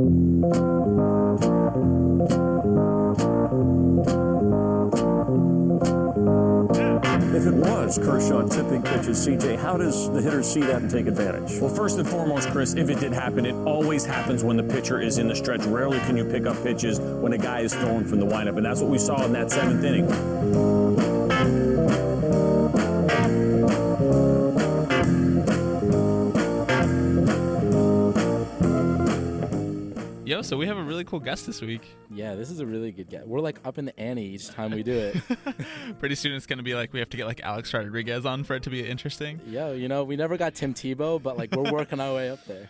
If it was Kershaw tipping pitches, CJ, how does the hitter see that and take advantage? Well, first and foremost, Chris, if it did happen, it always happens when the pitcher is in the stretch. Rarely can you pick up pitches when a guy is thrown from the windup, and that's what we saw in that seventh inning. Yo, so we have a really cool guest this week. Yeah, this is a really good guest. We're like up in the ante each time we do it. Pretty soon it's going to be like we have to get like Alex Rodriguez on for it to be interesting. Yo, you know, we never got Tim Tebow, but like we're working our way up there.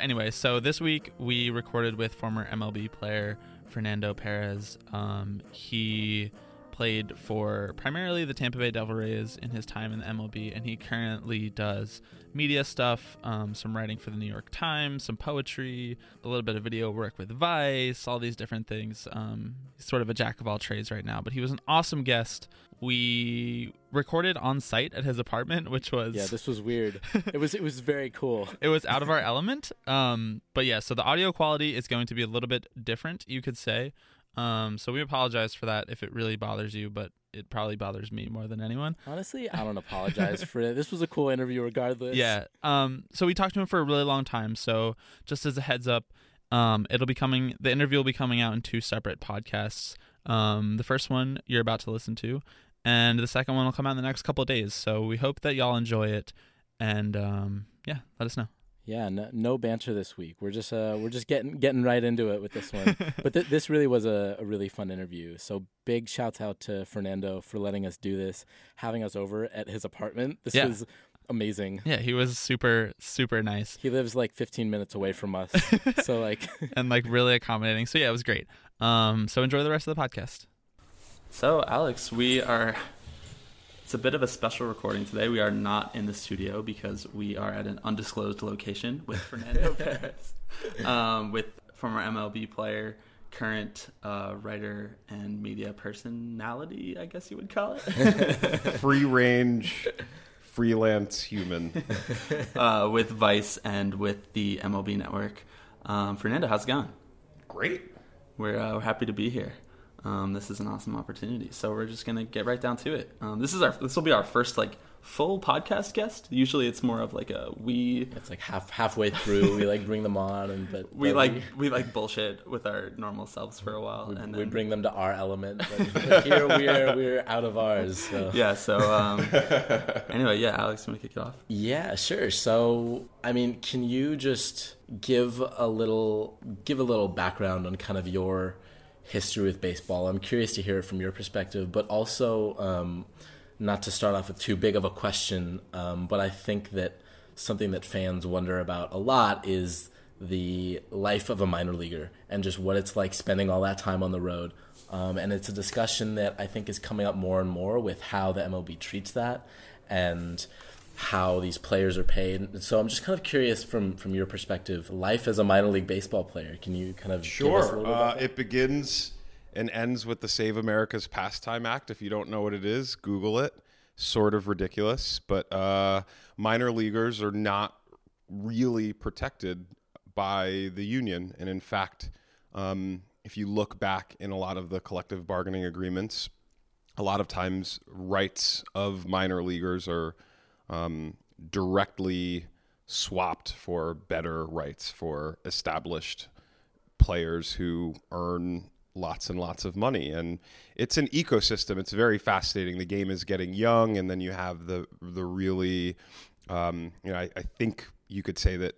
Anyway, so this week we recorded with former MLB player Fernando Perez. He played for primarily the Tampa Bay Devil Rays in his time in the MLB, and he currently does media stuff, some writing for the New York Times, some poetry, a little bit of video work with Vice, all these different things. He's sort of a jack of all trades right now, but he was an awesome guest. We recorded on site at his apartment, which was... Yeah, this was weird. It was very cool. It was out of our element. But yeah, so the audio quality is going to be a little bit different, you could say. So we apologize for that if it really bothers you, but it probably bothers me more than anyone. Honestly, I don't apologize for it. This was a cool interview regardless. Yeah. So we talked to him for a really long time. So just as a heads up, the interview will be coming out in two separate podcasts. The first one you're about to listen to, and the second one will come out in the next couple of days. So we hope that y'all enjoy it, and yeah, let us know. Yeah, no banter this week. We're just getting right into it with this one. But this really was a really fun interview. So big shouts out to Fernando for letting us do this, having us over at his apartment. This was amazing. Yeah, he was super, super nice. He lives like 15 minutes away from us. So like and like really accommodating. So yeah, it was great. So enjoy the rest of the podcast. So Alex, it's a bit of a special recording today. We are not in the studio because we are at an undisclosed location with Fernando Perez, with former MLB player, current writer and media personality, I guess you would call it. Free-range, freelance human. With Vice and with the MLB Network. Fernando, how's it going? Great. We're happy to be here. This is an awesome opportunity, so we're just gonna get right down to it. This will be our first like full podcast guest. Usually, it's more of like It's like halfway through we like bring them on, we bullshit with our normal selves for a while, and then we bring them to our element. Like here we're out of ours. So. Yeah. So anyway, yeah, Alex, you want to kick it off? Yeah, sure. So I mean, can you just give a little background on kind of your history with baseball? I'm curious to hear it from your perspective, but also not to start off with too big of a question, but I think that something that fans wonder about a lot is the life of a minor leaguer and just what it's like spending all that time on the road. And it's a discussion that I think is coming up more and more with how the MLB treats that and how these players are paid. And so I'm just kind of curious from your perspective, life as a minor league baseball player. Can you kind of give us a little bit about that? It begins and ends with the Save America's Pastime Act. If you don't know what it is, Google it. Sort of ridiculous, but minor leaguers are not really protected by the union. And in fact, if you look back in a lot of the collective bargaining agreements, a lot of times rights of minor leaguers are directly swapped for better rights for established players who earn lots and lots of money. And it's an ecosystem. It's very fascinating. The game is getting young, and then you have the really, I think you could say that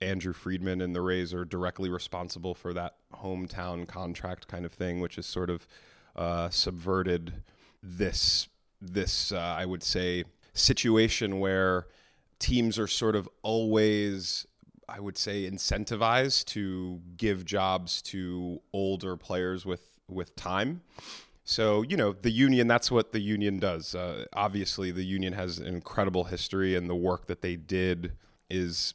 Andrew Friedman and the Rays are directly responsible for that hometown contract kind of thing, which has sort of subverted this I would say, situation where teams are sort of always, I would say, incentivized to give jobs to older players with time. So, the union, that's what the union does. Obviously, the union has an incredible history, and the work that they did is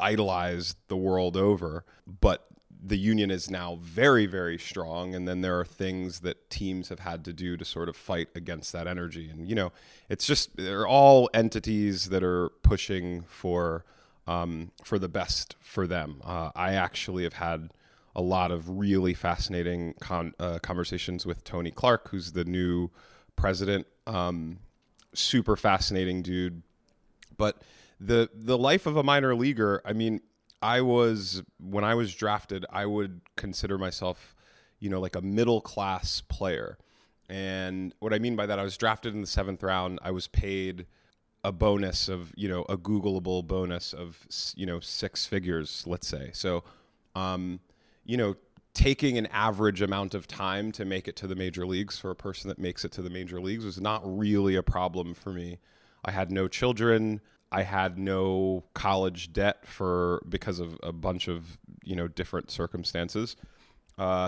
idolized the world over. But the union is now very, very strong, and then there are things that teams have had to do to sort of fight against that energy. And, it's just, they're all entities that are pushing for for the best for them. I actually have had a lot of really fascinating conversations with Tony Clark, who's the new president. Super fascinating dude. But the life of a minor leaguer, I mean, when I was drafted, I would consider myself, like a middle class player. And what I mean by that, I was drafted in the 7th round. I was paid a bonus of, a Googleable bonus of, 6 figures, let's say. So, taking an average amount of time to make it to the major leagues for a person that makes it to the major leagues was not really a problem for me. I had no children. I had no college debt because of a bunch of, different circumstances.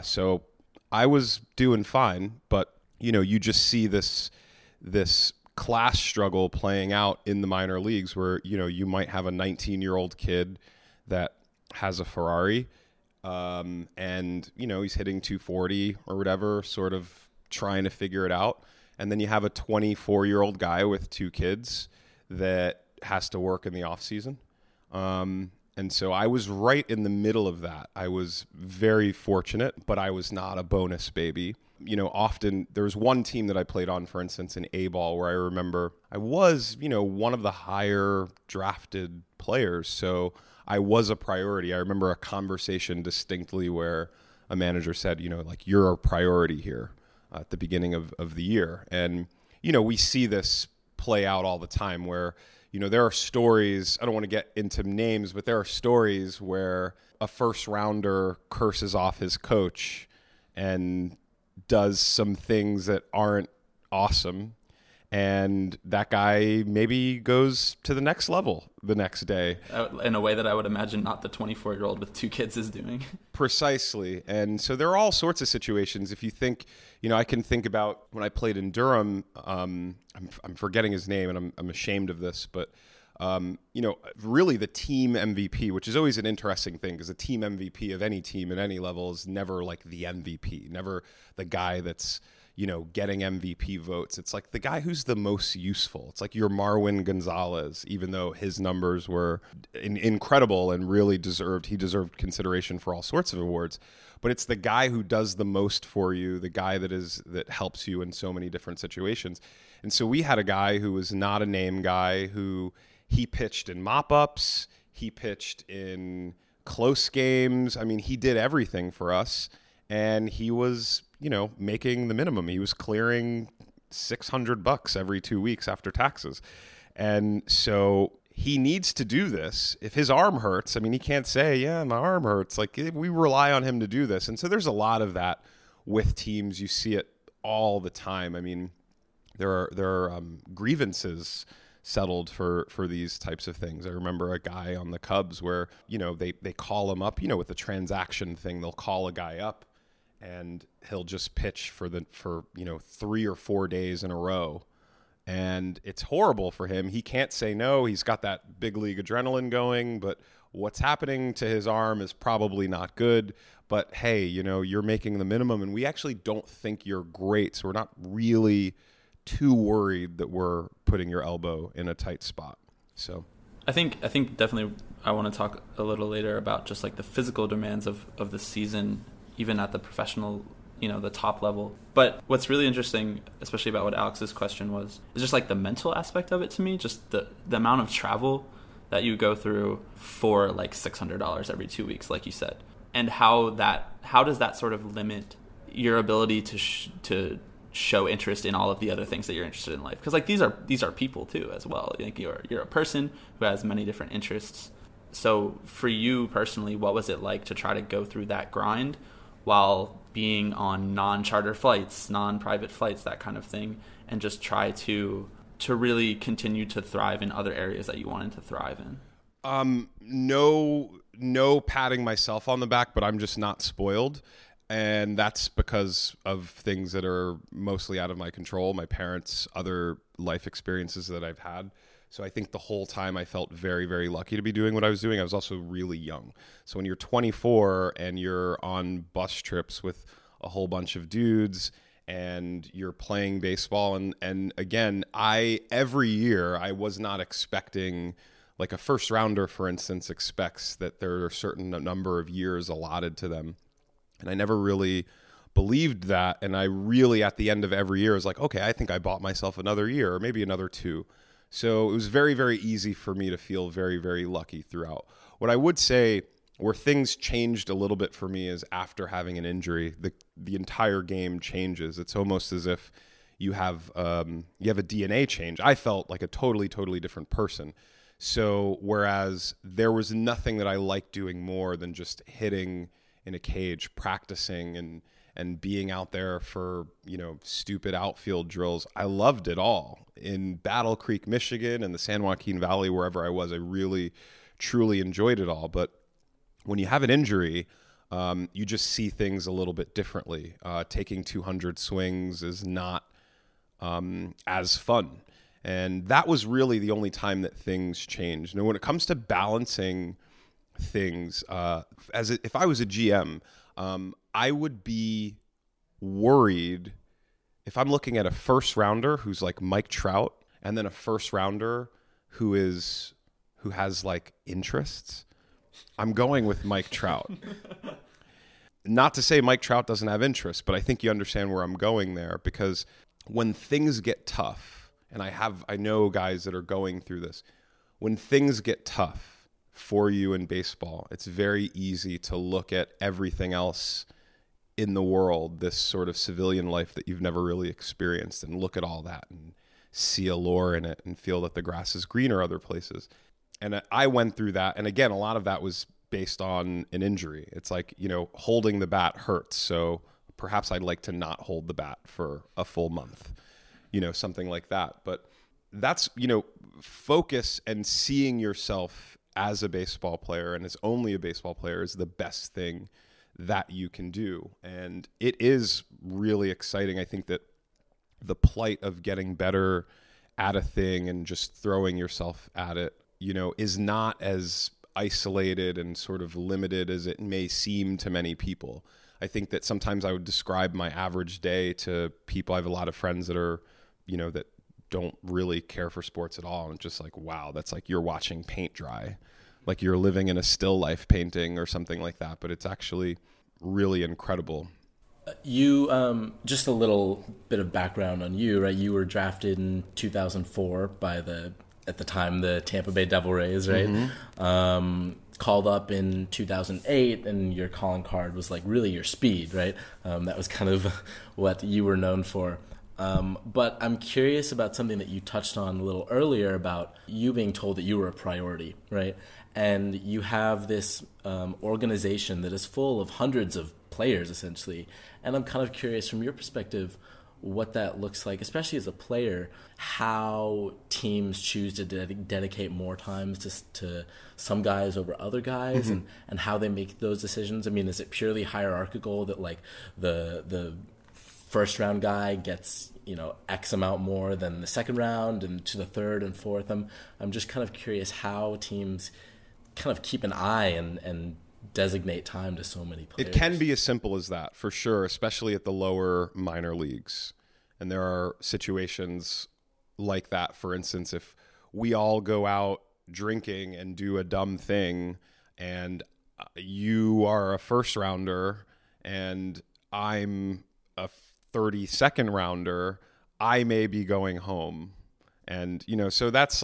So I was doing fine, but you just see this class struggle playing out in the minor leagues where, you might have a 19-year-old kid that has a Ferrari, and, he's hitting 240 or whatever, sort of trying to figure it out. And then you have a 24-year-old guy with 2 kids that has to work in the off season. And so I was right in the middle of that. I was very fortunate, but I was not a bonus baby. Often there was one team that I played on, for instance, in A-ball, where I remember I was, one of the higher drafted players. So I was a priority. I remember a conversation distinctly where a manager said, you're a priority here at the beginning of the year. And, we see this play out all the time where, there are stories, I don't want to get into names, but there are stories where a first rounder curses off his coach and does some things that aren't awesome. And that guy maybe goes to the next level the next day. In a way that I would imagine not the 24-year-old with 2 kids is doing. Precisely. And so there are all sorts of situations. If you think, I can think about when I played in Durham, I'm forgetting his name and I'm ashamed of this, but, really the team MVP, which is always an interesting thing because the team MVP of any team at any level is never like the MVP, never the guy that's, getting MVP votes. It's like the guy who's the most useful. It's like your Marwin Gonzalez, even though his numbers were incredible and really he deserved consideration for all sorts of awards. But it's the guy who does the most for you, the guy that helps you in so many different situations. And so we had a guy who was not a name guy, who he pitched in mop-ups, he pitched in close games. I mean, he did everything for us. And he was, making the minimum. He was clearing $600 every 2 weeks after taxes. And so he needs to do this. If his arm hurts, I mean, he can't say, yeah, my arm hurts. Like, we rely on him to do this. And so there's a lot of that with teams. You see it all the time. I mean, there are grievances settled for these types of things. I remember a guy on the Cubs where, they call him up, with the transaction thing, they'll call a guy up and he'll just pitch for 3 or 4 days in a row. And it's horrible for him. He can't say no. He's got that big league adrenaline going, but what's happening to his arm is probably not good. But hey, you're making the minimum and we actually don't think you're great. So we're not really too worried that we're putting your elbow in a tight spot. So I think definitely I want to talk a little later about just like the physical demands of the season, even at the professional, the top level. But what's really interesting, especially about what Alex's question was, is just like the mental aspect of it to me, just the amount of travel that you go through for like $600 every 2 weeks, like you said, and how does that sort of limit your ability to show interest in all of the other things that you're interested in life? Because like these are people too as well. Like you're a person who has many different interests. So for you personally, what was it like to try to go through that grind while being on non-charter flights, non-private flights, that kind of thing, and just try to really continue to thrive in other areas that you wanted to thrive in? No patting myself on the back, but I'm just not spoiled. And that's because of things that are mostly out of my control, my parents, other life experiences that I've had. So I think the whole time I felt very, very lucky to be doing what I was doing. I was also really young. So when you're 24 and you're on bus trips with a whole bunch of dudes and you're playing baseball, and again, every year I was not expecting like a first rounder, for instance, expects that there are a certain number of years allotted to them. And I never really believed that. And I really, at the end of every year, was like, okay, I think I bought myself another year or maybe another two. So it was very, very easy for me to feel very, very lucky throughout. What I would say where things changed a little bit for me is after having an injury, the entire game changes. It's almost as if you have a DNA change. I felt like a totally, totally different person. So whereas there was nothing that I liked doing more than just hitting in a cage, practicing and being out there for, you know, stupid outfield drills, I loved it all. In Battle Creek, Michigan, and the San Joaquin Valley, wherever I was, I really, truly enjoyed it all. But when you have an injury, you just see things a little bit differently. Taking 200 swings is not as fun. And that was really the only time that things changed. Now, when it comes to balancing things, if I was a GM, I would be worried if I'm looking at a first rounder who's like Mike Trout, and then a first rounder who has like interests. I'm going with Mike Trout. Not to say Mike Trout doesn't have interests, but I think you understand where I'm going there, because when things get tough, and I know guys that are going through this. When things get tough for you in baseball, it's very easy to look at everything else in the world, this sort of civilian life that you've never really experienced, and look at all that and see allure in it and feel that the grass is greener other places. And I went through that. And again, a lot of that was based on an injury. It's like, you know, holding the bat hurts. So perhaps I'd like to not hold the bat for a full month. You know, something like that. But that's, you know, focus and seeing yourself as a baseball player and as only a baseball player is the best thing that you can do. And it is really exciting. I think that the plight of getting better at a thing and just throwing yourself at it, you know, is not as isolated and sort of limited as it may seem to many people. I think that sometimes I would describe my average day to people. I have a lot of friends that are, you know, that don't really care for sports at all, and just like, wow, that's like you're watching paint dry, like you're living in a still life painting or something like that. But it's actually really incredible. You just a little bit of background on you, right? You were drafted in 2004 by the Tampa Bay Devil Rays, right? Mm-hmm. Called up in 2008, and your calling card was like really your speed, right? That was kind of what you were known for. But I'm curious about something that you touched on a little earlier about you being told that you were a priority, right? And you have this organization that is full of hundreds of players, essentially. And I'm kind of curious from your perspective what that looks like, especially as a player, how teams choose to dedicate more time to some guys over other guys, mm-hmm. and how they make those decisions. I mean, is it purely hierarchical that like the first round guy gets, you know, X amount more than the second round and to the third and fourth? I'm just kind of curious how teams kind of keep an eye and designate time to so many players. It can be as simple as that, for sure, especially at the lower minor leagues. And there are situations like that. For instance, if we all go out drinking and do a dumb thing, and you are a first rounder and I'm a 32nd rounder, I may be going home. And, you know, so that's,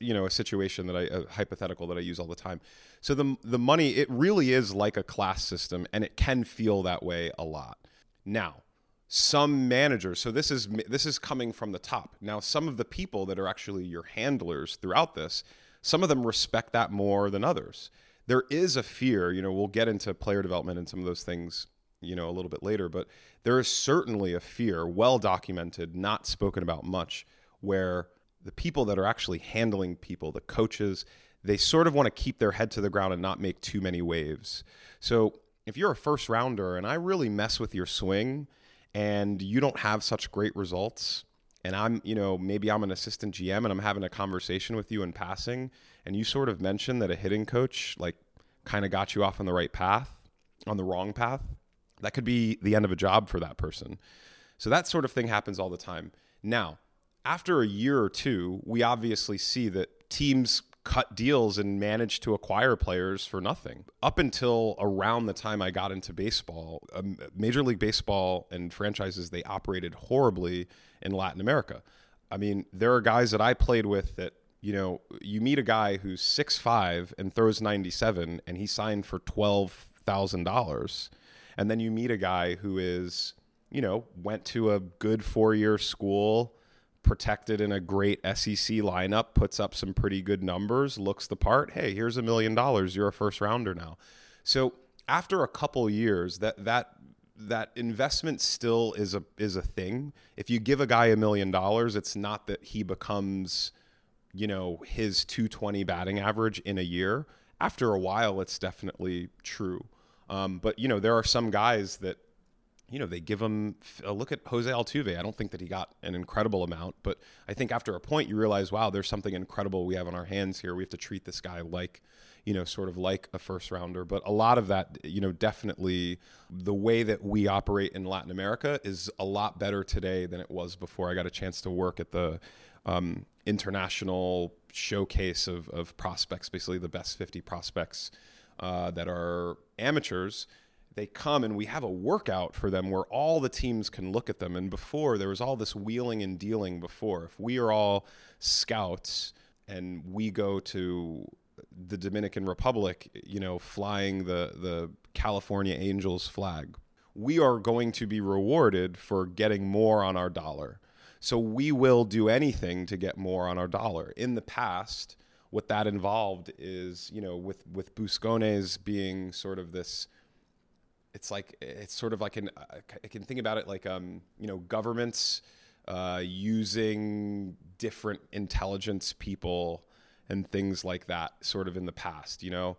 you know, a situation that a hypothetical that I use all the time. So the money, it really is like a class system, and it can feel that way a lot. Now, some managers, so this is coming from the top. Now, some of the people that are actually your handlers throughout this, some of them respect that more than others. There is a fear, you know, we'll get into player development and some of those things, you know, a little bit later, but there is certainly a fear, well documented, not spoken about much, where the people that are actually handling people, the coaches, they sort of want to keep their head to the ground and not make too many waves. So if you're a first rounder and I really mess with your swing and you don't have such great results, and I'm, you know, maybe I'm an assistant GM and I'm having a conversation with you in passing, and you sort of mentioned that a hitting coach like kind of got you off on the right path, on the wrong path, that could be the end of a job for that person. So that sort of thing happens all the time. Now, after a year or two, we obviously see that teams cut deals and managed to acquire players for nothing. Up until around the time I got into baseball, Major League Baseball and franchises, they operated horribly in Latin America. I mean, there are guys that I played with that, you know, you meet a guy who's 6'5" and throws 97 and he signed for $12,000. And then you meet a guy who is, you know, went to a good 4-year school, protected in a great SEC lineup, puts up some pretty good numbers, looks the part. Hey, here's $1 million. You're a first rounder now. So after a couple years, that investment still is a thing. If you give a guy $1 million, it's not that he becomes, you know, his 220 batting average in a year. After a while, it's definitely true. But, you know, there are some guys that, you know, they give him a look at Jose Altuve. I don't think that he got an incredible amount, but I think after a point you realize, wow, there's something incredible we have on our hands here. We have to treat this guy like, you know, sort of like a first rounder. But a lot of that, you know, definitely the way that we operate in Latin America is a lot better today than it was before I got a chance to work at the international showcase of prospects, basically the best 50 prospects that are amateurs. They come and we have a workout for them where all the teams can look at them. And before, there was all this wheeling and dealing before. If we are all scouts and we go to the Dominican Republic, you know, flying the California Angels flag, we are going to be rewarded for getting more on our dollar. So we will do anything to get more on our dollar. In the past, what that involved is, you know, with Buscones being sort of this, It's sort of like I can think about it like, you know, governments using different intelligence people and things like that sort of in the past, you know.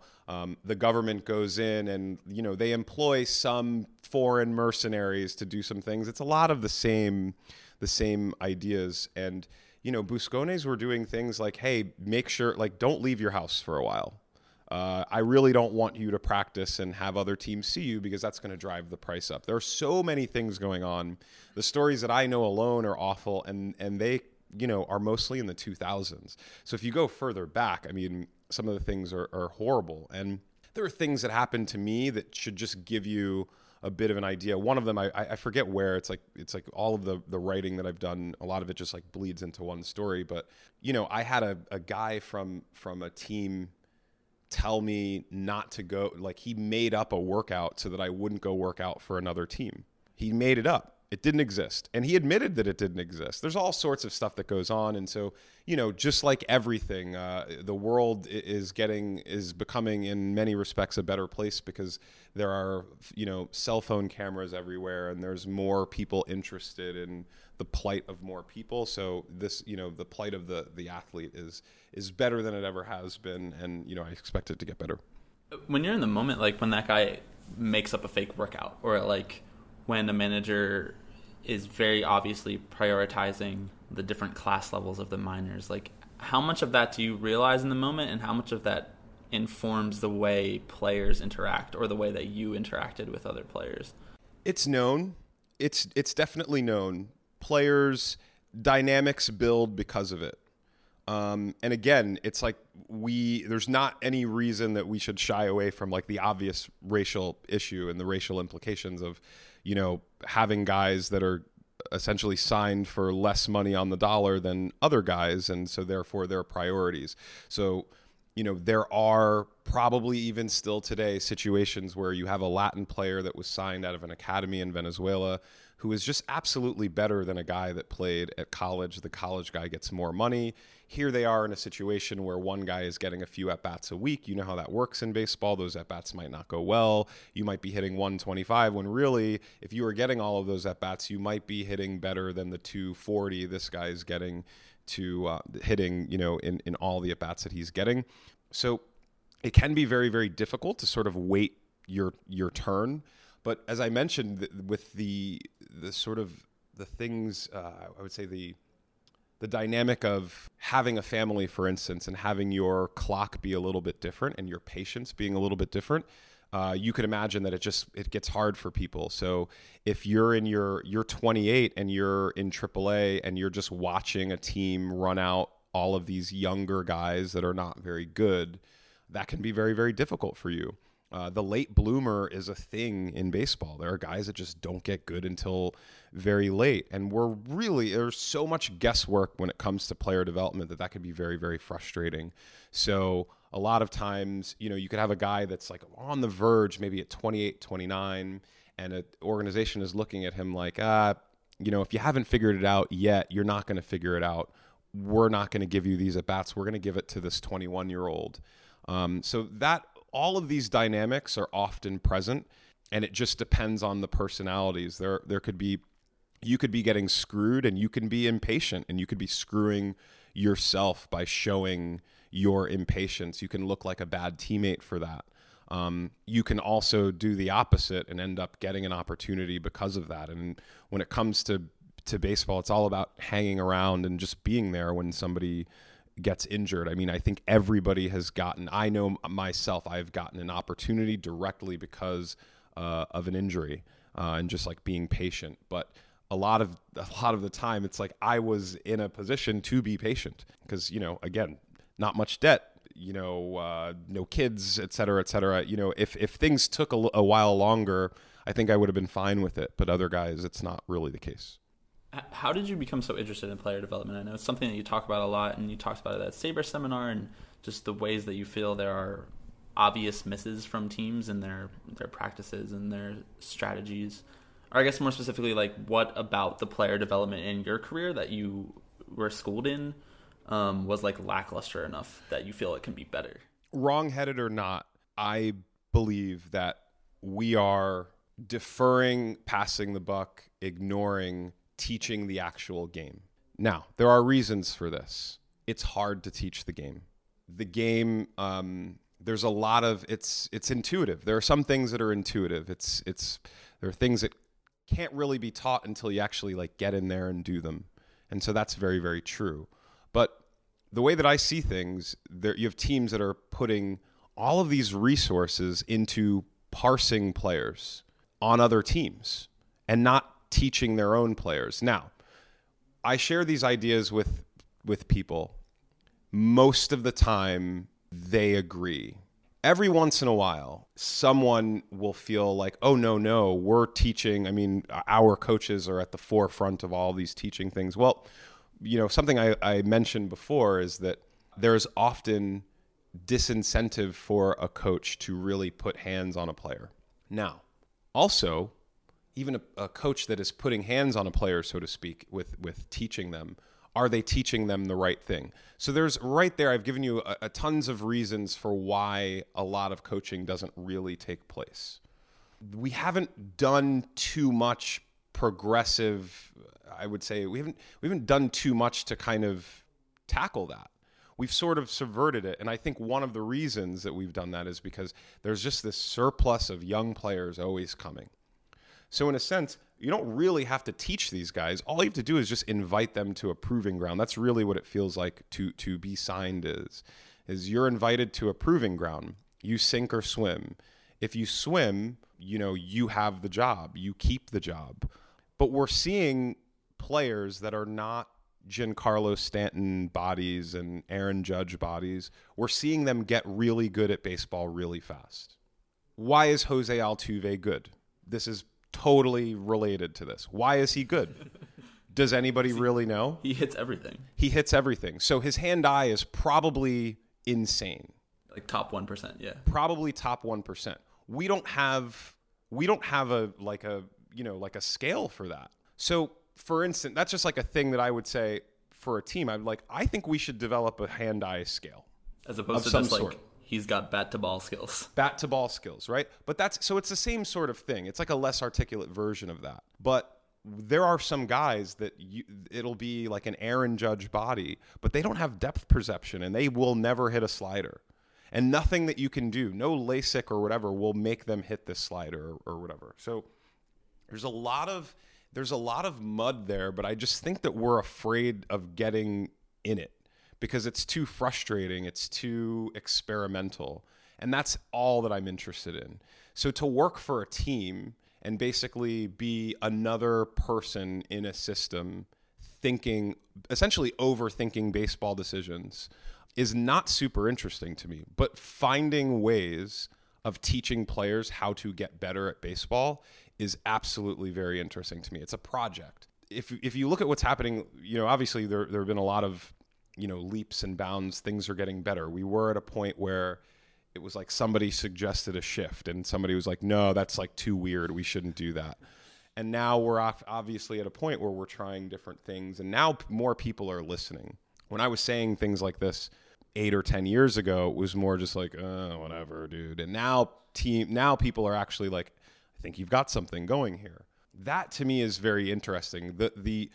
The government goes in and, you know, they employ some foreign mercenaries to do some things. It's a lot of the same ideas. And, you know, Buscones were doing things like, hey, make sure, like, don't leave your house for a while. I really don't want you to practice and have other teams see you because that's going to drive the price up. There are so many things going on. The stories that I know alone are awful, and they, you know, are mostly in the 2000s. So if you go further back, I mean, some of the things are horrible. And there are things that happened to me that should just give you a bit of an idea. One of them, I forget where, it's like all of the writing that I've done, a lot of it just like bleeds into one story. But, you know, I had a guy from a team tell me not to go, like he made up a workout so that I wouldn't go work out for another team. He made it up. It didn't exist. And he admitted that it didn't exist. There's all sorts of stuff that goes on. And so, you know, just like everything, the world is becoming in many respects a better place because there are, you know, cell phone cameras everywhere and there's more people interested in the plight of more people. So this, you know, the plight of the athlete is better than it ever has been. And, you know, I expect it to get better. When you're in the moment, like when that guy makes up a fake workout or like when a manager is very obviously prioritizing the different class levels of the minors, like how much of that do you realize in the moment and how much of that informs the way players interact or the way that you interacted with other players? It's known. It's definitely known. Players' dynamics build because of it. And again, it's like there's not any reason that we should shy away from like the obvious racial issue and the racial implications of, you know, having guys that are essentially signed for less money on the dollar than other guys. And so therefore their priorities. So, you know, there are probably even still today situations where you have a Latin player that was signed out of an academy in Venezuela who is just absolutely better than a guy that played at college. The college guy gets more money. Here they are in a situation where one guy is getting a few at-bats a week. You know how that works in baseball. Those at-bats might not go well. You might be hitting 125 when really, if you were getting all of those at-bats, you might be hitting better than the 240 this guy is getting to hitting, you know, in all the at-bats that he's getting. So it can be very, very difficult to sort of wait your turn. But as I mentioned, with the sort of the things, I would say the dynamic of having a family, for instance, and having your clock be a little bit different and your patience being a little bit different, you could imagine that it gets hard for people. So if you're 28 and you're in AAA and you're just watching a team run out all of these younger guys that are not very good, that can be very, very difficult for you. The late bloomer is a thing in baseball. There are guys that just don't get good until very late. And we're really, there's so much guesswork when it comes to player development that that can be very, very frustrating. So a lot of times, you know, you could have a guy that's like on the verge, maybe at 28, 29, and an organization is looking at him like, you know, if you haven't figured it out yet, you're not going to figure it out. We're not going to give you these at-bats. We're going to give it to this 21-year-old. So that, all of these dynamics are often present, and it just depends on the personalities. There could be, you could be getting screwed, and you can be impatient, and you could be screwing yourself by showing your impatience. You can look like a bad teammate for that. You can also do the opposite and end up getting an opportunity because of that. And when it comes to baseball, it's all about hanging around and just being there when somebody gets injured. I mean, I think everybody has gotten, I know myself, I've gotten an opportunity directly because of an injury and just like being patient. But a lot of the time, it's like I was in a position to be patient because, you know, again, not much debt, you know, no kids, et cetera, et cetera. You know, if things took a while longer, I think I would have been fine with it. But other guys, it's not really the case. How did you become so interested in player development? I know it's something that you talk about a lot, and you talked about it at Sabre seminar, and just the ways that you feel there are obvious misses from teams in their practices and their strategies. Or I guess more specifically, like, what about the player development in your career that you were schooled in was like lackluster enough that you feel it can be better? Wrong-headed or not, I believe that we are deferring passing the buck, ignoring teaching the actual game. Now, there are reasons for this. It's hard to teach the game. The game, there's a lot of, it's intuitive. There are some things that are intuitive. There are things that can't really be taught until you actually like get in there and do them. And so that's very, very true. But the way that I see things, there you have teams that are putting all of these resources into parsing players on other teams and not teaching their own players. Now, I share these ideas with people. Most of the time, they agree. Every once in a while, someone will feel like, oh, no, we're teaching. I mean, our coaches are at the forefront of all these teaching things. Well, you know, something I mentioned before is that there's often disincentive for a coach to really put hands on a player. Now, also, even a coach that is putting hands on a player, so to speak, with teaching them, are they teaching them the right thing? So there's right there, I've given you a tons of reasons for why a lot of coaching doesn't really take place. We haven't done too much progressive, I would say, we haven't done too much to kind of tackle that. We've sort of subverted it. And I think one of the reasons that we've done that is because there's just this surplus of young players always coming. So in a sense, you don't really have to teach these guys. All you have to do is just invite them to a proving ground. That's really what it feels like to be signed is you're invited to a proving ground. You sink or swim. If you swim, you know, you have the job. You keep the job. But we're seeing players that are not Giancarlo Stanton bodies and Aaron Judge bodies. We're seeing them get really good at baseball really fast. Why is Jose Altuve good? This is totally related to this. Why is he good? Does anybody really know? He hits everything. So his hand-eye is probably insane. Like top 1%, yeah. Probably top 1%. We don't have a scale for that. So for instance, that's just like a thing that I would say for a team. I think we should develop a hand-eye scale as opposed to just like he's got bat to ball skills, right? But so it's the same sort of thing. It's like a less articulate version of that. But there are some guys that it'll be like an Aaron Judge body, but they don't have depth perception and they will never hit a slider. And nothing that you can do, no LASIK or whatever, will make them hit this slider or whatever. So there's a lot of mud there, but I just think that we're afraid of getting in it. Because it's too frustrating, it's too experimental. And that's all that I'm interested in. So to work for a team and basically be another person in a system thinking, essentially overthinking baseball decisions is not super interesting to me, but finding ways of teaching players how to get better at baseball is absolutely very interesting to me. It's a project. If you look at what's happening, you know, obviously there have been a lot of, you know, leaps and bounds. Things are getting better. We were at a point where it was like somebody suggested a shift and somebody was like, no, that's like too weird. We shouldn't do that. And now we're obviously at a point where we're trying different things. And now more people are listening. When I was saying things like this 8 or 10 years ago, it was more just like, oh, whatever, dude. And now people are actually like, I think you've got something going here. That to me is very interesting. The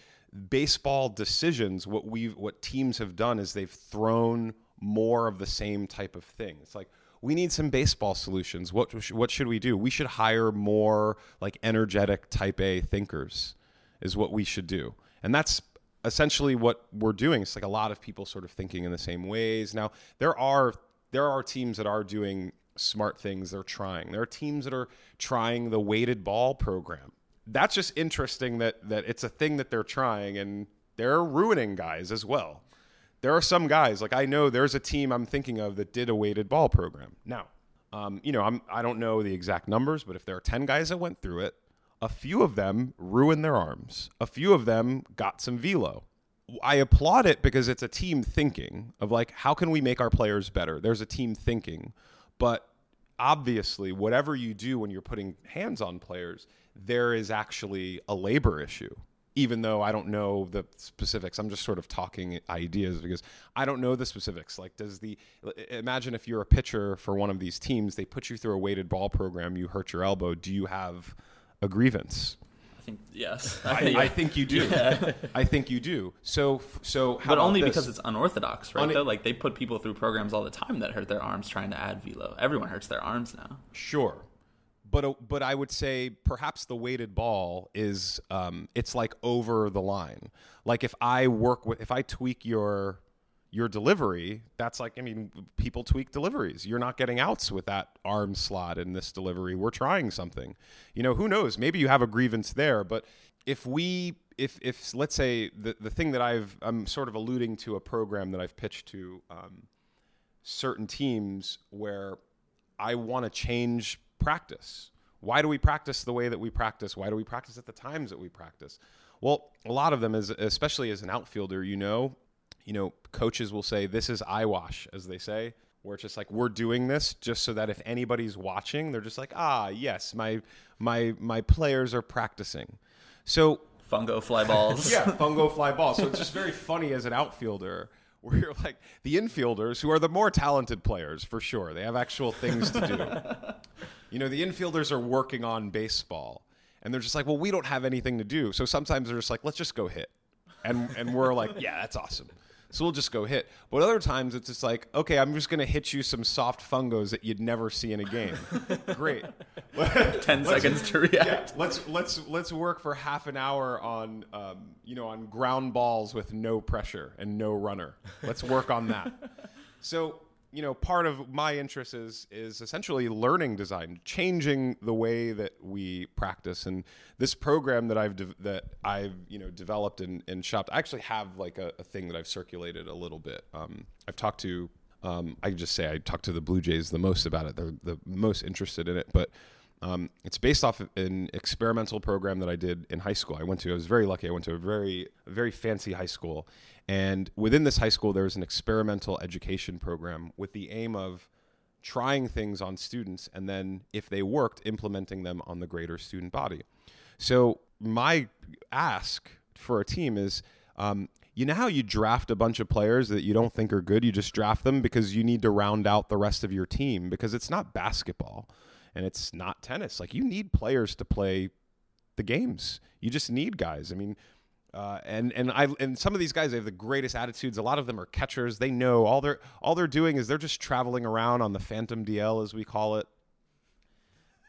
baseball decisions, what teams have done is they've thrown more of the same type of thing. It's like, we need some baseball solutions. What should we do? We should hire more like energetic type A thinkers is what we should do. And that's essentially what we're doing. It's like a lot of people sort of thinking in the same ways. Now, there are teams that are doing smart things. They're trying. There are teams that are trying the weighted ball program. That's just interesting that it's a thing that they're trying, and they're ruining guys as well. There are some guys, like I know there's a team I'm thinking of that did a weighted ball program. Now, you know, I don't know the exact numbers, but if there are 10 guys that went through it, a few of them ruined their arms. A few of them got some velo. I applaud it because it's a team thinking of like, how can we make our players better? There's a team thinking. But obviously, whatever you do when you're putting hands on players, there is actually a labor issue. Even though I don't know the specifics, I'm just sort of talking ideas because I don't know the specifics. Like, imagine if you're a pitcher for one of these teams, they put you through a weighted ball program, you hurt your elbow. Do you have a grievance? I think yes. I think you do. Yeah. I think you do. So how? But only this? Because it's unorthodox, right? Like they put people through programs all the time that hurt their arms trying to add velo. Everyone hurts their arms now. Sure. But I would say perhaps the weighted ball is it's like over the line. Like if I tweak your delivery, that's like, I mean, people tweak deliveries. You're not getting outs with that arm slot in this delivery. We're trying something. You know, who knows? Maybe you have a grievance there. But if let's say the thing that I'm sort of alluding to, a program that I've pitched to certain teams where I want to change practice. Why do we practice the way that we practice? Why do we practice at the times that we practice? Well, a lot of them, especially as an outfielder, you know, coaches will say, this is eyewash, as they say, where it's just like, we're doing this just so that if anybody's watching, they're just like, ah, yes, my players are practicing. So fungo fly balls. Yeah, fungo fly balls. So it's just very funny as an outfielder where you're like, the infielders, who are the more talented players, for sure. They have actual things to do. You know, the infielders are working on baseball. And they're just like, well, we don't have anything to do. So sometimes they're just like, let's just go hit. And we're like, yeah, that's awesome. So we'll just go hit. But other times it's just like, okay, I'm just going to hit you some soft fungos that you'd never see in a game. Great. 10 seconds to react. Yeah, let's work for half an hour on, you know, on ground balls with no pressure and no runner. Let's work on that. So, you know, part of my interest is essentially learning design, changing the way that we practice. And this program that I've developed and shopped, I actually have like a thing that I've circulated a little bit. I've talked to, I talked to the Blue Jays the most about it. They're the most interested in it, but it's based off of an experimental program that I did in high school. I was very lucky. I went to a very, very fancy high school. And within this high school, there was an experimental education program with the aim of trying things on students and then, if they worked, implementing them on the greater student body. So my ask for a team is, you know how you draft a bunch of players that you don't think are good? You just draft them because you need to round out the rest of your team because it's not basketball. And it's not tennis. Like, you need players to play the games. You just need guys. I mean, and some of these guys, they have the greatest attitudes. A lot of them are catchers. They know all they're doing is they're just traveling around on the Phantom DL, as we call it.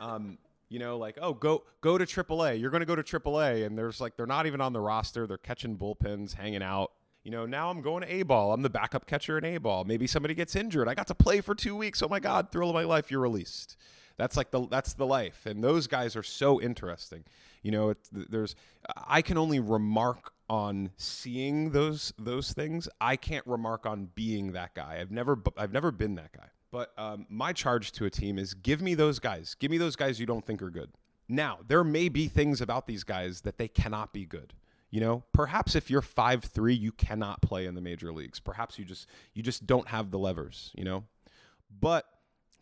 You know, like, oh, go to AAA. You're going to go to AAA, and there's like, they're not even on the roster. They're catching bullpens, hanging out. You know, now I'm going to A-ball. I'm the backup catcher in A-ball. Maybe somebody gets injured. I got to play for 2 weeks. Oh my God, thrill of my life. You're released. That's the life. And those guys are so interesting. You know, I can only remark on seeing those things. I can't remark on being that guy. I've never been that guy. But my charge to a team is give me those guys. Give me those guys you don't think are good. Now, there may be things about these guys that they cannot be good. You know, perhaps if you're 5'3", you cannot play in the major leagues. Perhaps you just don't have the levers, you know. But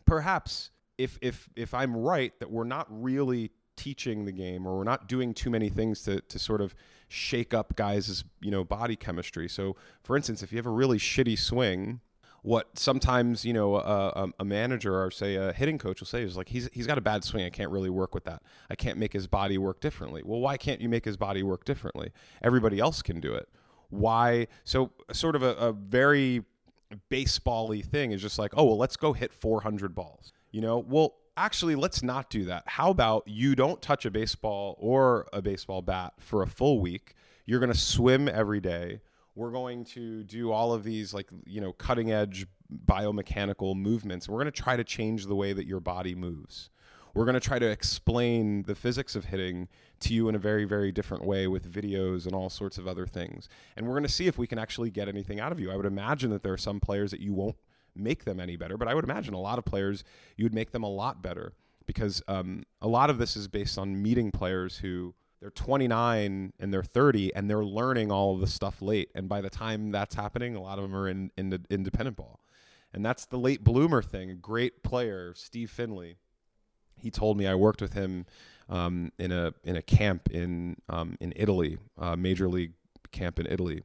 perhaps if I'm right that we're not really teaching the game, or we're not doing too many things to sort of shake up guys' body chemistry. So, for instance, if you have a really shitty swing, what sometimes a manager or say a hitting coach will say is like, he's got a bad swing. I can't really work with that. I can't make his body work differently. Well, why can't you make his body work differently? Everybody else can do it. Why? So sort of a very baseball-y thing is just like, oh, well, let's go hit 400 balls. Well, actually, let's not do that. How about you don't touch a baseball or a baseball bat for a full week? You're going to swim every day. We're going to do all of these cutting edge biomechanical movements. We're going to try to change the way that your body moves. We're going to try to explain the physics of hitting to you in a very, very different way with videos and all sorts of other things. And we're going to see if we can actually get anything out of you. I would imagine that there are some players that you won't make them any better, but I would imagine a lot of players, you would make them a lot better, because a lot of this is based on meeting players who they're 29 and they're 30 and they're learning all of the stuff late. And by the time that's happening, a lot of them are in the independent ball. And that's the late bloomer thing. A great player, Steve Finley, he told me, I worked with him in a camp in Italy, major league camp in Italy.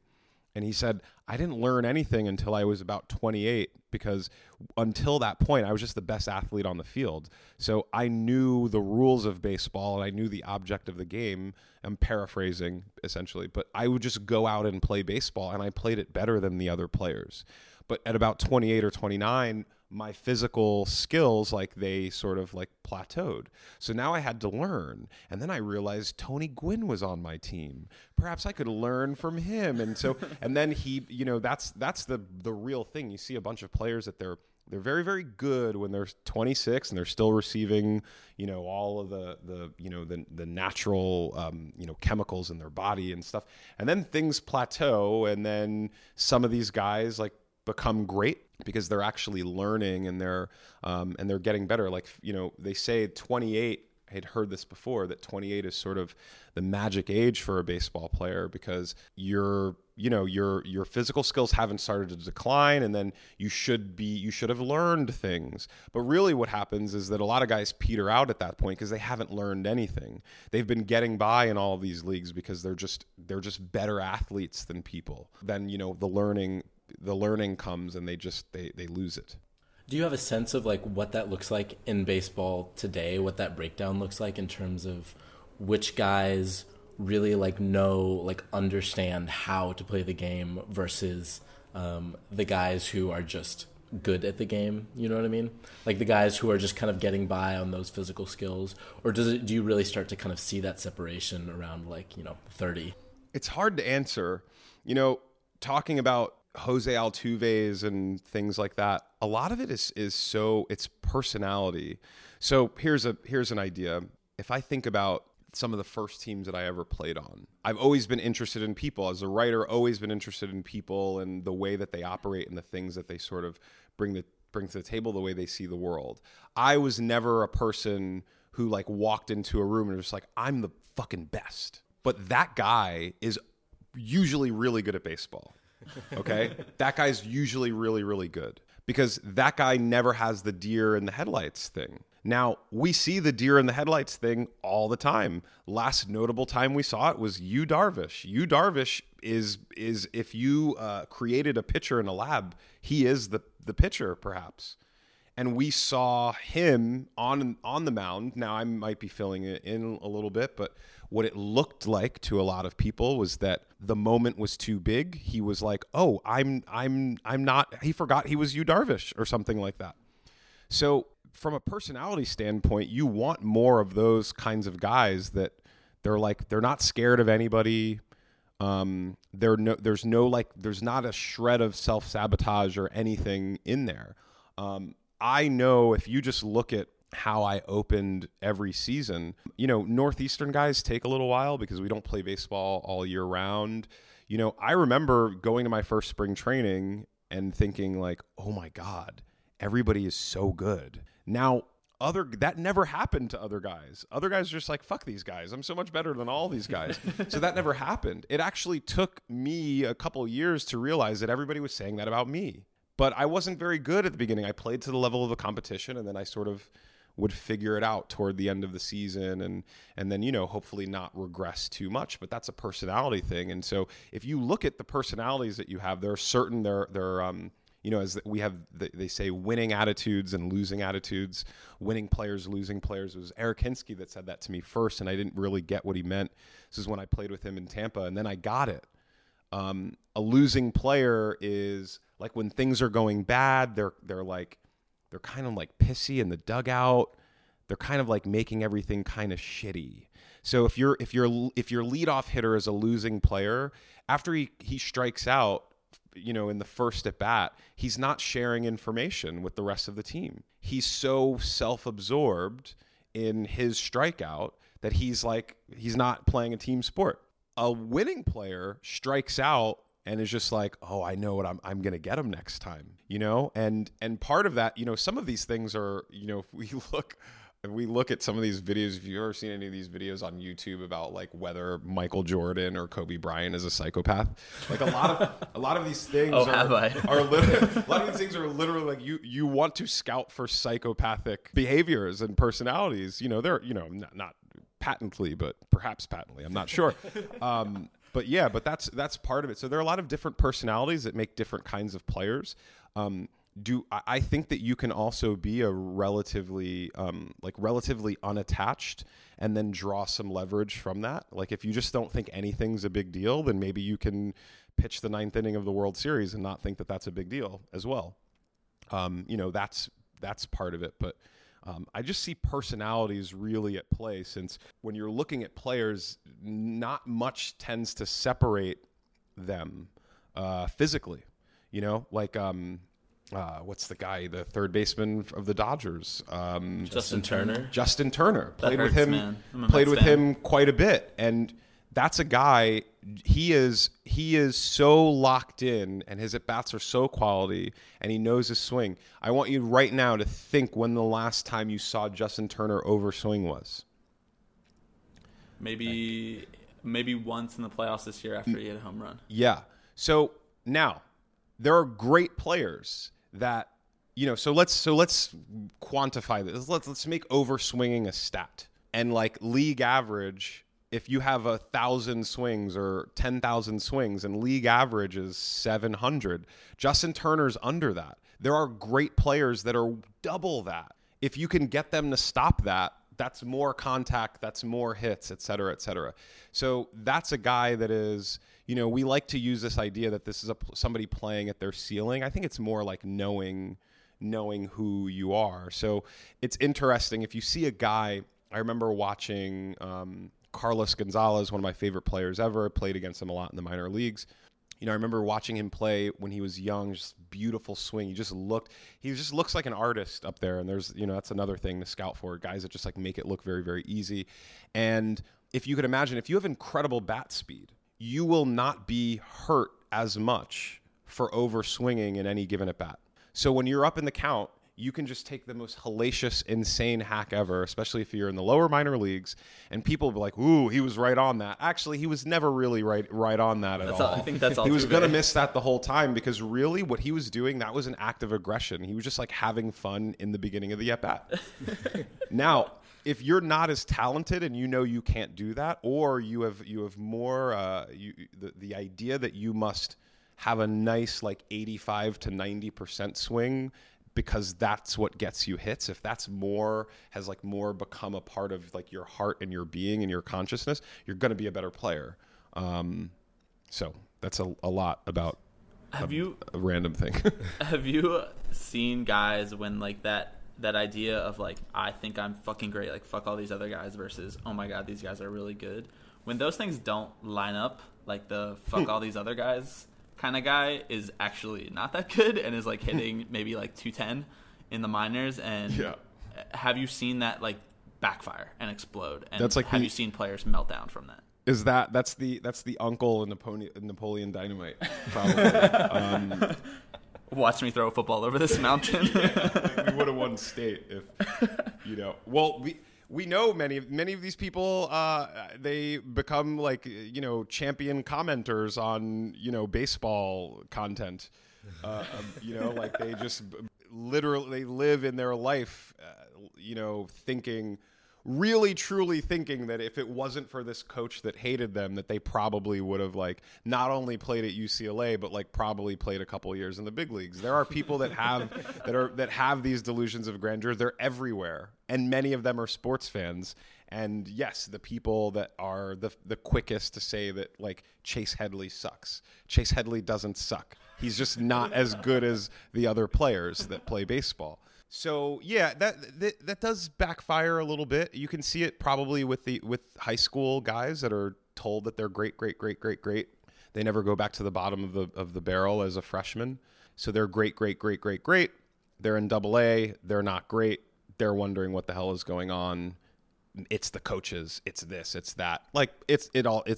And he said, I didn't learn anything until I was about 28, because until that point, I was just the best athlete on the field. So I knew the rules of baseball and I knew the object of the game. I'm paraphrasing, essentially. But I would just go out and play baseball, and I played it better than the other players. But at about 28 or 29, my physical skills, they sort of plateaued. So now I had to learn. And then I realized Tony Gwynn was on my team. Perhaps I could learn from him. And so, and then he, that's the real thing. You see a bunch of players that they're very, very good when they're 26 and they're still receiving, all of the natural, chemicals in their body and stuff. And then things plateau. And then some of these guys become great because they're actually learning and they're getting better. They say 28, I had heard this before, that 28 is sort of the magic age for a baseball player, because your physical skills haven't started to decline, and then you should have learned things. But really what happens is that a lot of guys peter out at that point because they haven't learned anything. They've been getting by in all of these leagues because they're just better athletes than people. Then, the learning comes and they lose it. Do you have a sense of what that looks like in baseball today, what that breakdown looks like in terms of which guys really understand how to play the game versus the guys who are just good at the game? You know what I mean? The guys who are just kind of getting by on those physical skills, or do you really start to kind of see that separation around 30? It's hard to answer. Talking about Jose Altuve's and things like that, a lot of it is so it's personality. So here's an idea. If I think about some of the first teams that I ever played on, I've always been interested in people. As a writer, always been interested in people and the way that they operate and the things that they sort of bring to the table, the way they see the world. I was never a person who walked into a room and was just I'm the fucking best. But that guy is usually really good at baseball. Okay. That guy's usually really, really good, because that guy never has the deer in the headlights thing. Now, we see the deer in the headlights thing all the time. Last notable time we saw it was Yu Darvish. Yu Darvish is if you created a pitcher in a lab, he is the pitcher, perhaps. And we saw him on the mound. Now, I might be filling it in a little bit, but what it looked like to a lot of people was that the moment was too big. He was like, oh, I'm not, he forgot he was Yu Darvish or something like that. So from a personality standpoint, you want more of those kinds of guys that they're not scared of anybody. There's not a shred of self-sabotage or anything in there. I know if you just look at how I opened every season. You know, Northeastern guys take a little while because we don't play baseball all year round. You know, I remember going to my first spring training and thinking like, oh my God, everybody is so good. Now, that never happened to other guys. Other guys are just like, fuck these guys. I'm so much better than all these guys. So that never happened. It actually took me a couple years to realize that everybody was saying that about me. But I wasn't very good at the beginning. I played to the level of the competition, and then I sort of would figure it out toward the end of the season and then, you know, hopefully not regress too much. But that's a personality thing. And so if you look at the personalities that you have, there are certain, you know, as we have, they say winning attitudes and losing attitudes, winning players, losing players. It was Eric Hinski that said that to me first, and I didn't really get what he meant. This is when I played with him in Tampa, and then I got it. A losing player is like when things are going bad, they're kind of like pissy in the dugout. They're kind of like making everything kind of shitty. So if your leadoff hitter is a losing player, after he strikes out, you know, in the first at bat, he's not sharing information with the rest of the team. He's so self-absorbed in his strikeout that he's not playing a team sport. A winning player strikes out and is just like, oh, I know what I'm going to get him next time, you know? And part of that, you know, some of these things are, you know, if we look at some of these videos, if you've ever seen any of these videos on YouTube about like whether Michael Jordan or Kobe Bryant is a psychopath, like a lot of these things are literally like you want to scout for psychopathic behaviors and personalities. You know, they're, you know, not patently, but perhaps patently, I'm not sure. But yeah, but that's part of it. So there are a lot of different personalities that make different kinds of players. I think that you can also be a relatively unattached and then draw some leverage from that. Like if you just don't think anything's a big deal, then maybe you can pitch the ninth inning of the World Series and not think that that's a big deal as well. You know, that's part of it. But I just see personalities really at play, since when you're looking at players, not much tends to separate them physically, you know, like what's the guy, the third baseman of the Dodgers? Justin Turner. Played with him quite a bit. And that's a guy, he is so locked in, and his at-bats are so quality, and he knows his swing. I want you right now to think when the last time you saw Justin Turner overswing was. Maybe once in the playoffs this year after he hit a home run. Yeah. So now there are great players that, you know, so let's quantify this. Let's make overswinging a stat, and like league average. If you have 1,000 swings or 10,000 swings and league average is 700, Justin Turner's under that. There are great players that are double that. If you can get them to stop that, that's more contact, that's more hits, et cetera, et cetera. So that's a guy that is, you know, we like to use this idea that this is somebody playing at their ceiling. I think it's more like knowing who you are. So it's interesting. If you see a guy, I remember watching Carlos Gonzalez, one of my favorite players ever. I played against him a lot in the minor leagues. You know, I remember watching him play when he was young, just beautiful swing. He just looks like an artist up there. And there's, you know, that's another thing to scout for, guys that just like make it look very, very easy. And if you could imagine, if you have incredible bat speed, you will not be hurt as much for over swinging in any given at bat. So when you're up in the count, you can just take the most hellacious, insane hack ever, especially if you're in the lower minor leagues, and people will be like, ooh, he was right on that. Actually, he was never really right on that at all. I think that's all. He was going to miss that the whole time, because really what he was doing, that was an act of aggression. He was just like having fun in the beginning of the at-bat. Now, if you're not as talented and you know you can't do that, or you have more the idea that you must have a nice like 85 to 90% swing, because that's what gets you hits. If that's more, has like more become a part of like your heart and your being and your consciousness, you're going to be a better player. So that's a lot about a random thing. Have you seen guys when like that idea of like, I think I'm fucking great, like fuck all these other guys, versus, oh my God, these guys are really good. When those things don't line up, like the fuck all these other guys kind of guy is actually not that good and is like hitting maybe like .210 in the minors, and have you seen that like backfire and explode? And that's like have you seen players melt down from that? Is that that's the uncle in Napoleon Dynamite? Probably. Watch me throw a football over this mountain. Yeah, we would have won state if you know. Well, we know many of these people. They become like champion commenters on baseball content. Like they just literally live in their life. Thinking. Really truly thinking that if it wasn't for this coach that hated them, that they probably would have like not only played at UCLA but like probably played a couple years in the big leagues. There are people that have that have these delusions of grandeur. They're everywhere, and many of them are sports fans. And yes, the people that are the quickest to say that like Chase Headley sucks. Chase Headley doesn't suck. He's just not as good as the other players that play baseball. So yeah, that does backfire a little bit. You can see it probably with high school guys that are told that they're great. They never go back to the bottom of the barrel as a freshman. So they're great. They're in AA. They're not great. They're wondering what the hell is going on. It's the coaches. It's this. It's that. Like it's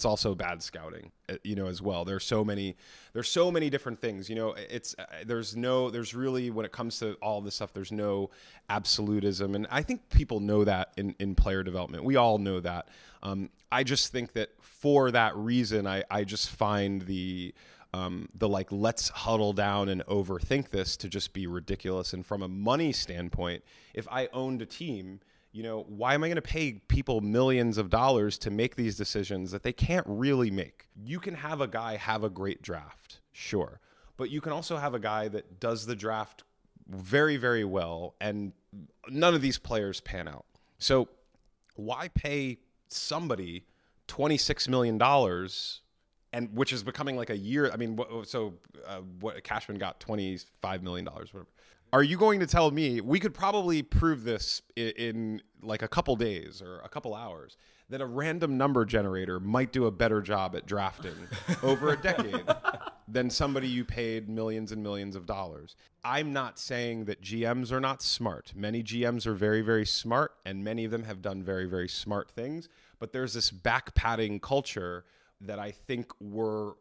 also bad scouting, as well. There's so many different things. There's really when it comes to all this stuff, there's no absolutism. And I think people know that in player development. We all know that. I just think that for that reason, I just find the let's huddle down and overthink this to just be ridiculous. And from a money standpoint, if I owned a team, why am I going to pay people millions of dollars to make these decisions that they can't really make? You can have a guy have a great draft, sure. But you can also have a guy that does the draft very, very well, and none of these players pan out. So why pay somebody $26 million, and which is becoming like a year? I mean, what Cashman got $25 million, whatever. Are you going to tell me, we could probably prove this in like a couple days or a couple hours, that a random number generator might do a better job at drafting over a decade than somebody you paid millions and millions of dollars? I'm not saying that GMs are not smart. Many GMs are very, very smart, and many of them have done very, very smart things. But there's this backpatting culture that I think we're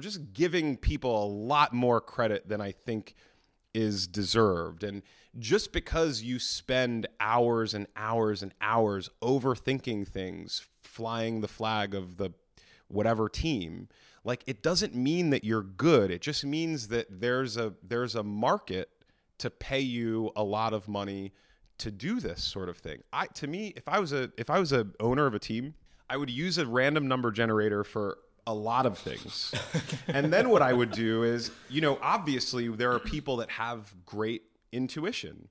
just giving people a lot more credit than I think is deserved. And just because you spend hours and hours and hours overthinking things, flying the flag of the whatever team, like it doesn't mean that you're good. It just means that there's a market to pay you a lot of money to do this sort of thing. If I was a owner of a team, I would use a random number generator for a lot of things. And then what I would do is, obviously there are people that have great intuition.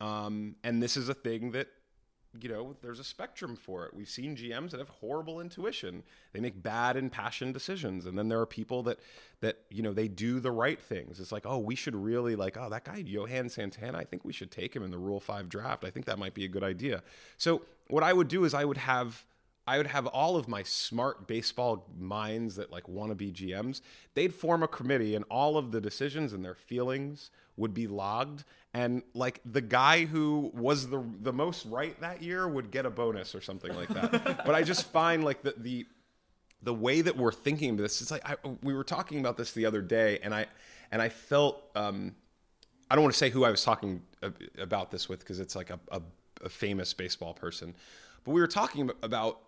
And this is a thing that, there's a spectrum for it. We've seen GMs that have horrible intuition. They make bad impassioned decisions. And then there are people that they do the right things. It's like, oh, we should really that guy, Johan Santana, I think we should take him in the Rule 5 draft. I think that might be a good idea. So what I would do is I would have all of my smart baseball minds that like want to be GMs. They'd form a committee, and all of the decisions and their feelings would be logged. And like the guy who was the most right that year would get a bonus or something like that. But I just find like the way that we're thinking of this, it's like we were talking about this the other day, and I felt I don't want to say who I was talking about this with because it's like a famous baseball person, but we were talking about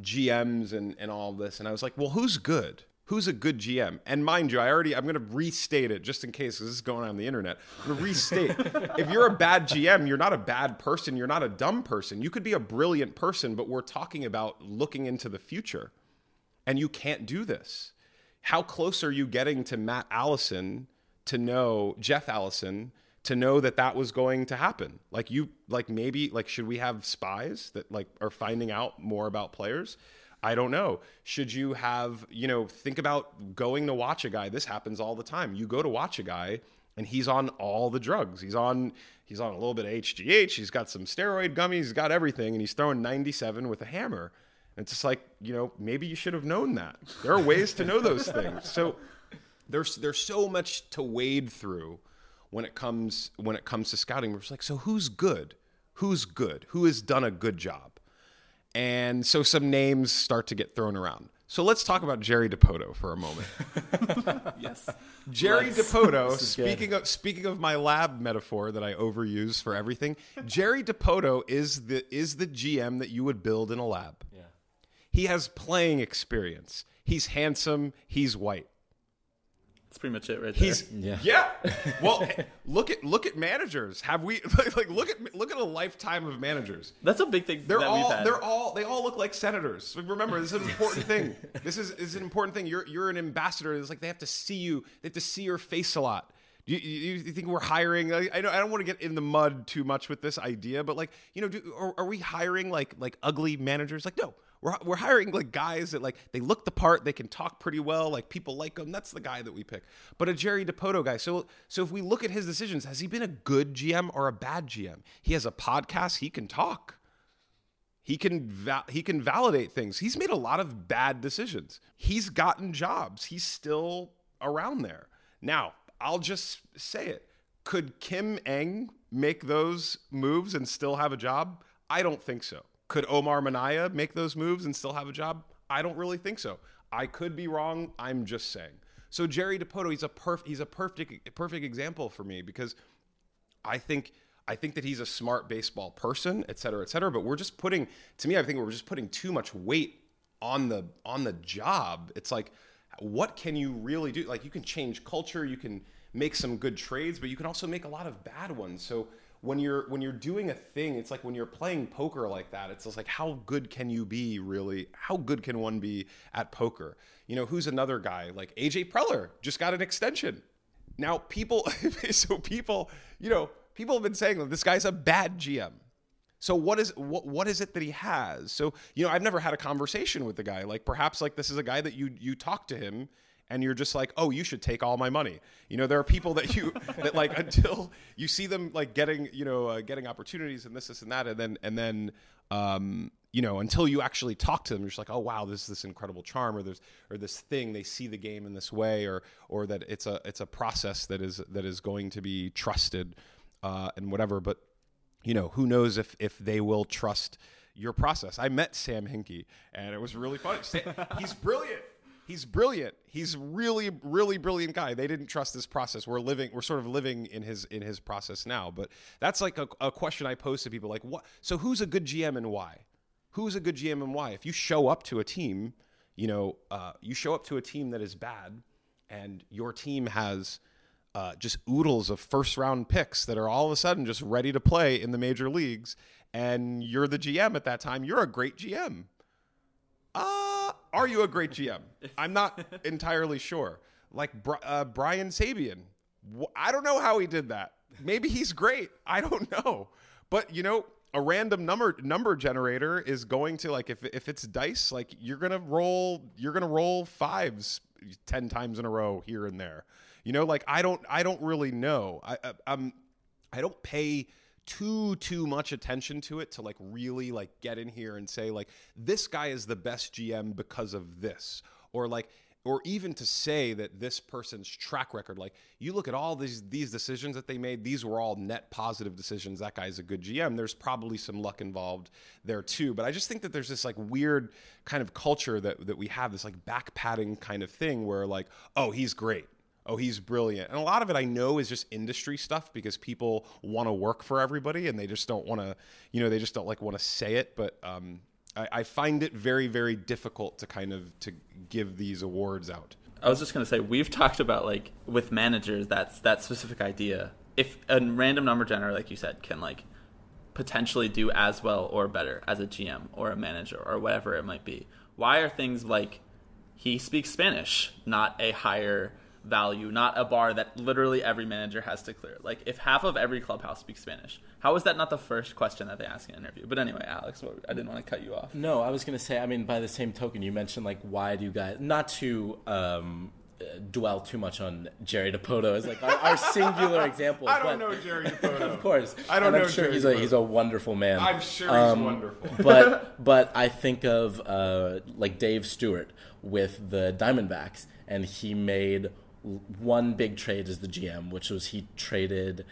GMs and all of this. And I was like, well, who's good? Who's a good GM? And mind you, I'm going to restate it just in case this is going on the internet. I'm going to restate. If you're a bad GM, you're not a bad person. You're not a dumb person. You could be a brilliant person, but we're talking about looking into the future. And you can't do this. How close are you getting to Jeff Allison, to know that was going to happen? Should we have spies that like are finding out more about players? I don't know. Should you have, think about going to watch a guy? This happens all the time. You go to watch a guy and he's on all the drugs. He's on a little bit of HGH. He's got some steroid gummies. He's got everything. And he's throwing 97 with a hammer. And it's just like, maybe you should have known that. There are ways to know those things. So there's so much to wade through when it comes to scouting. We're just like, so who's good? who's good, who has done a good job. And so some names start to get thrown around. So let's talk about Jerry DiPoto for a moment. Yes. Jerry DiPoto, speaking of my lab metaphor that I overuse for everything, Jerry DiPoto is the GM that you would build in a lab. Yeah. He has playing experience. He's handsome, he's white. That's pretty much it right there. Yeah. Well, look at managers. Have we look at a lifetime of managers. That's a big thing. They all look like senators. Remember, this is an important thing. This is an important thing. You're an ambassador. It's like they have to see you. They have to see your face a lot. You think we're hiring? I don't want to get in the mud too much with this idea, but are we hiring like ugly managers? Like, no. We're hiring like guys that like they look the part, they can talk pretty well, like people like them. That's the guy that we pick. But a Jerry DiPoto guy. So if we look at his decisions, has he been a good GM or a bad GM? He has a podcast. He can talk. He can validate things. He's made a lot of bad decisions. He's gotten jobs. He's still around there. Now I'll just say it. Could Kim Ng make those moves and still have a job? I don't think so. Could Omar Minaya make those moves and still have a job? I don't really think so. I could be wrong. I'm just saying. So Jerry DiPoto, he's a perfect example for me because I think that he's a smart baseball person, et cetera, but I think we're just putting too much weight on the job. It's like, what can you really do? Like, you can change culture, you can make some good trades, but you can also make a lot of bad ones. So when you're doing a thing, it's like when you're playing poker like that, it's just like, how good can you be really? How good can one be at poker? You know, who's another guy? Like AJ Preller just got an extension. Now people have been saying that this guy's a bad GM. So what is it that he has? So, I've never had a conversation with the guy. Like perhaps like this is a guy that you talk to him and you're just like, oh, you should take all my money. There are people that until you see them like getting opportunities and this and that, and then until you actually talk to them, you're just like, oh wow, this incredible charm or this thing. They see the game in this way, or that it's a process that is going to be trusted and whatever. But who knows if they will trust your process? I met Sam Hinkie, and it was really fun. He's brilliant. He's brilliant. He's really, really brilliant guy. They didn't trust this process. We're sort of living in his process now. But that's like a question I pose to people. Like, what? So who's a good GM and why? Who's a good GM and why? If you show up to a team, that is bad, and your team has just oodles of first round picks that are all of a sudden just ready to play in the major leagues, and you're the GM at that time, you're a great GM. Are you a great GM? I'm not entirely sure. Like Brian Sabian, I don't know how he did that. Maybe he's great. I don't know. But a random number generator is going to, like, if it's dice, like you're gonna roll fives 10 times in a row here and there. I don't really know. I don't pay too much attention to it to like really like get in here and say like this guy is the best GM because of this, or even to say that this person's track record, like you look at all these decisions that they made, these were all net positive decisions. That guy's a good GM. There's probably some luck involved there too, but I just think that there's this like weird kind of culture that we have, this like back patting kind of thing where like, oh, he's great. Oh, he's brilliant. And a lot of it I know is just industry stuff because people want to work for everybody and they just don't want to, they just don't like want to say it. But I find it very, very difficult to kind of to give these awards out. I was just going to say, we've talked about like with managers, that's that specific idea. If a random number generator, like you said, can like potentially do as well or better as a GM or a manager or whatever it might be. Why are things like he speaks Spanish not a higher value, not a bar that literally every manager has to clear? Like, if half of every clubhouse speaks Spanish, how is that not the first question that they ask in an interview? But anyway, Alex, I didn't want to cut you off. No, I was going to say, I mean, by the same token, you mentioned, like, why do you guys, not to dwell too much on Jerry DiPoto as, like, our singular example. I don't know Jerry DiPoto. Of course. I don't know Jerry DiPoto. I'm sure he's a wonderful man. I'm sure he's wonderful. but I think of, like, Dave Stewart with the Diamondbacks, and he made one big trade as the GM, which was he traded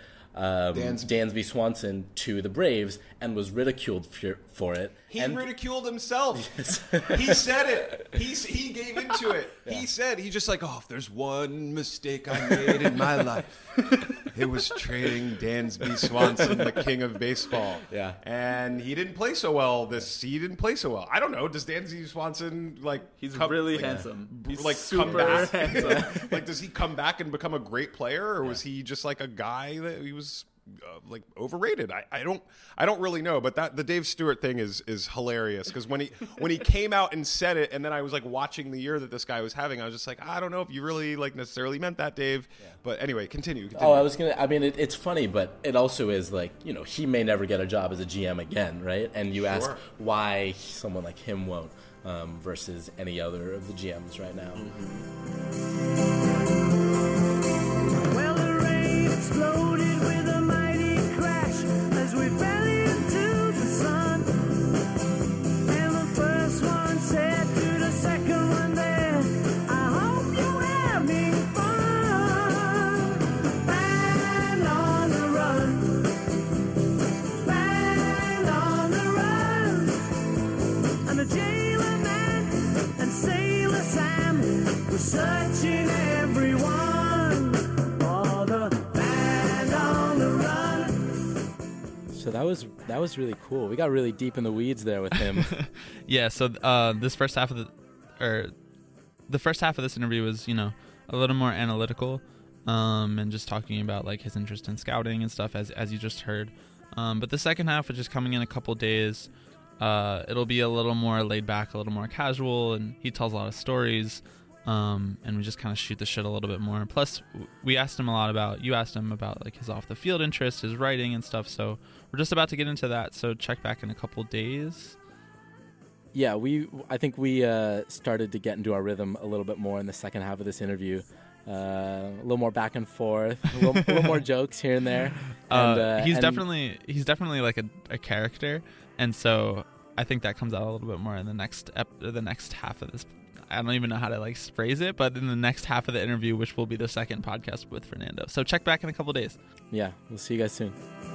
Dansby Swanson to the Braves and was ridiculed for it. He ridiculed himself. Yes. He said it. He gave into it. Yeah. He said, he's just like, oh, if there's one mistake I made in my life, it was trading Dansby Swanson, the king of baseball. Yeah. And he didn't play so well I don't know. Does Dansby Swanson, like... He's really handsome. He's like super handsome. Like, does he come back and become a great player? Or was he just like a guy that he was... like overrated. I don't really know, but that the Dave Stewart thing is hilarious, because when he came out and said it, and then I was like watching the year that this guy was having, I was just like, I don't know if you really like necessarily meant that, Dave. Yeah. But anyway, continue. It's funny, but it also is like, you know, he may never get a job as a GM again, right? And you ask why someone like him won't versus any other of the GMs right now. Mm-hmm. Well, the rain exploded with a as we fell into the sun, and the first one said to the second one there, I hope you're having fun. Band on the run, and the jailer man and sailor Sam were searching everyone. So that was really cool. We got really deep in the weeds there with him. Yeah. So the first half of this interview was, you know, a little more analytical, and just talking about like his interest in scouting and stuff, as you just heard. But the second half, which is coming in a couple days, it'll be a little more laid back, a little more casual, and he tells a lot of stories, and we just kind of shoot the shit a little bit more. Plus, you asked him about like his off the field interests, his writing and stuff. So we're just about to get into that, so check back in a couple days. Yeah, I think we started to get into our rhythm a little bit more in the second half of this interview. A little more back and forth, a little more jokes here and there. He's definitely like a character, and so I think that comes out a little bit more in the next half of this. I don't even know how to like phrase it, but in the next half of the interview, which will be the second podcast with Fernando. So check back in a couple days. Yeah, we'll see you guys soon.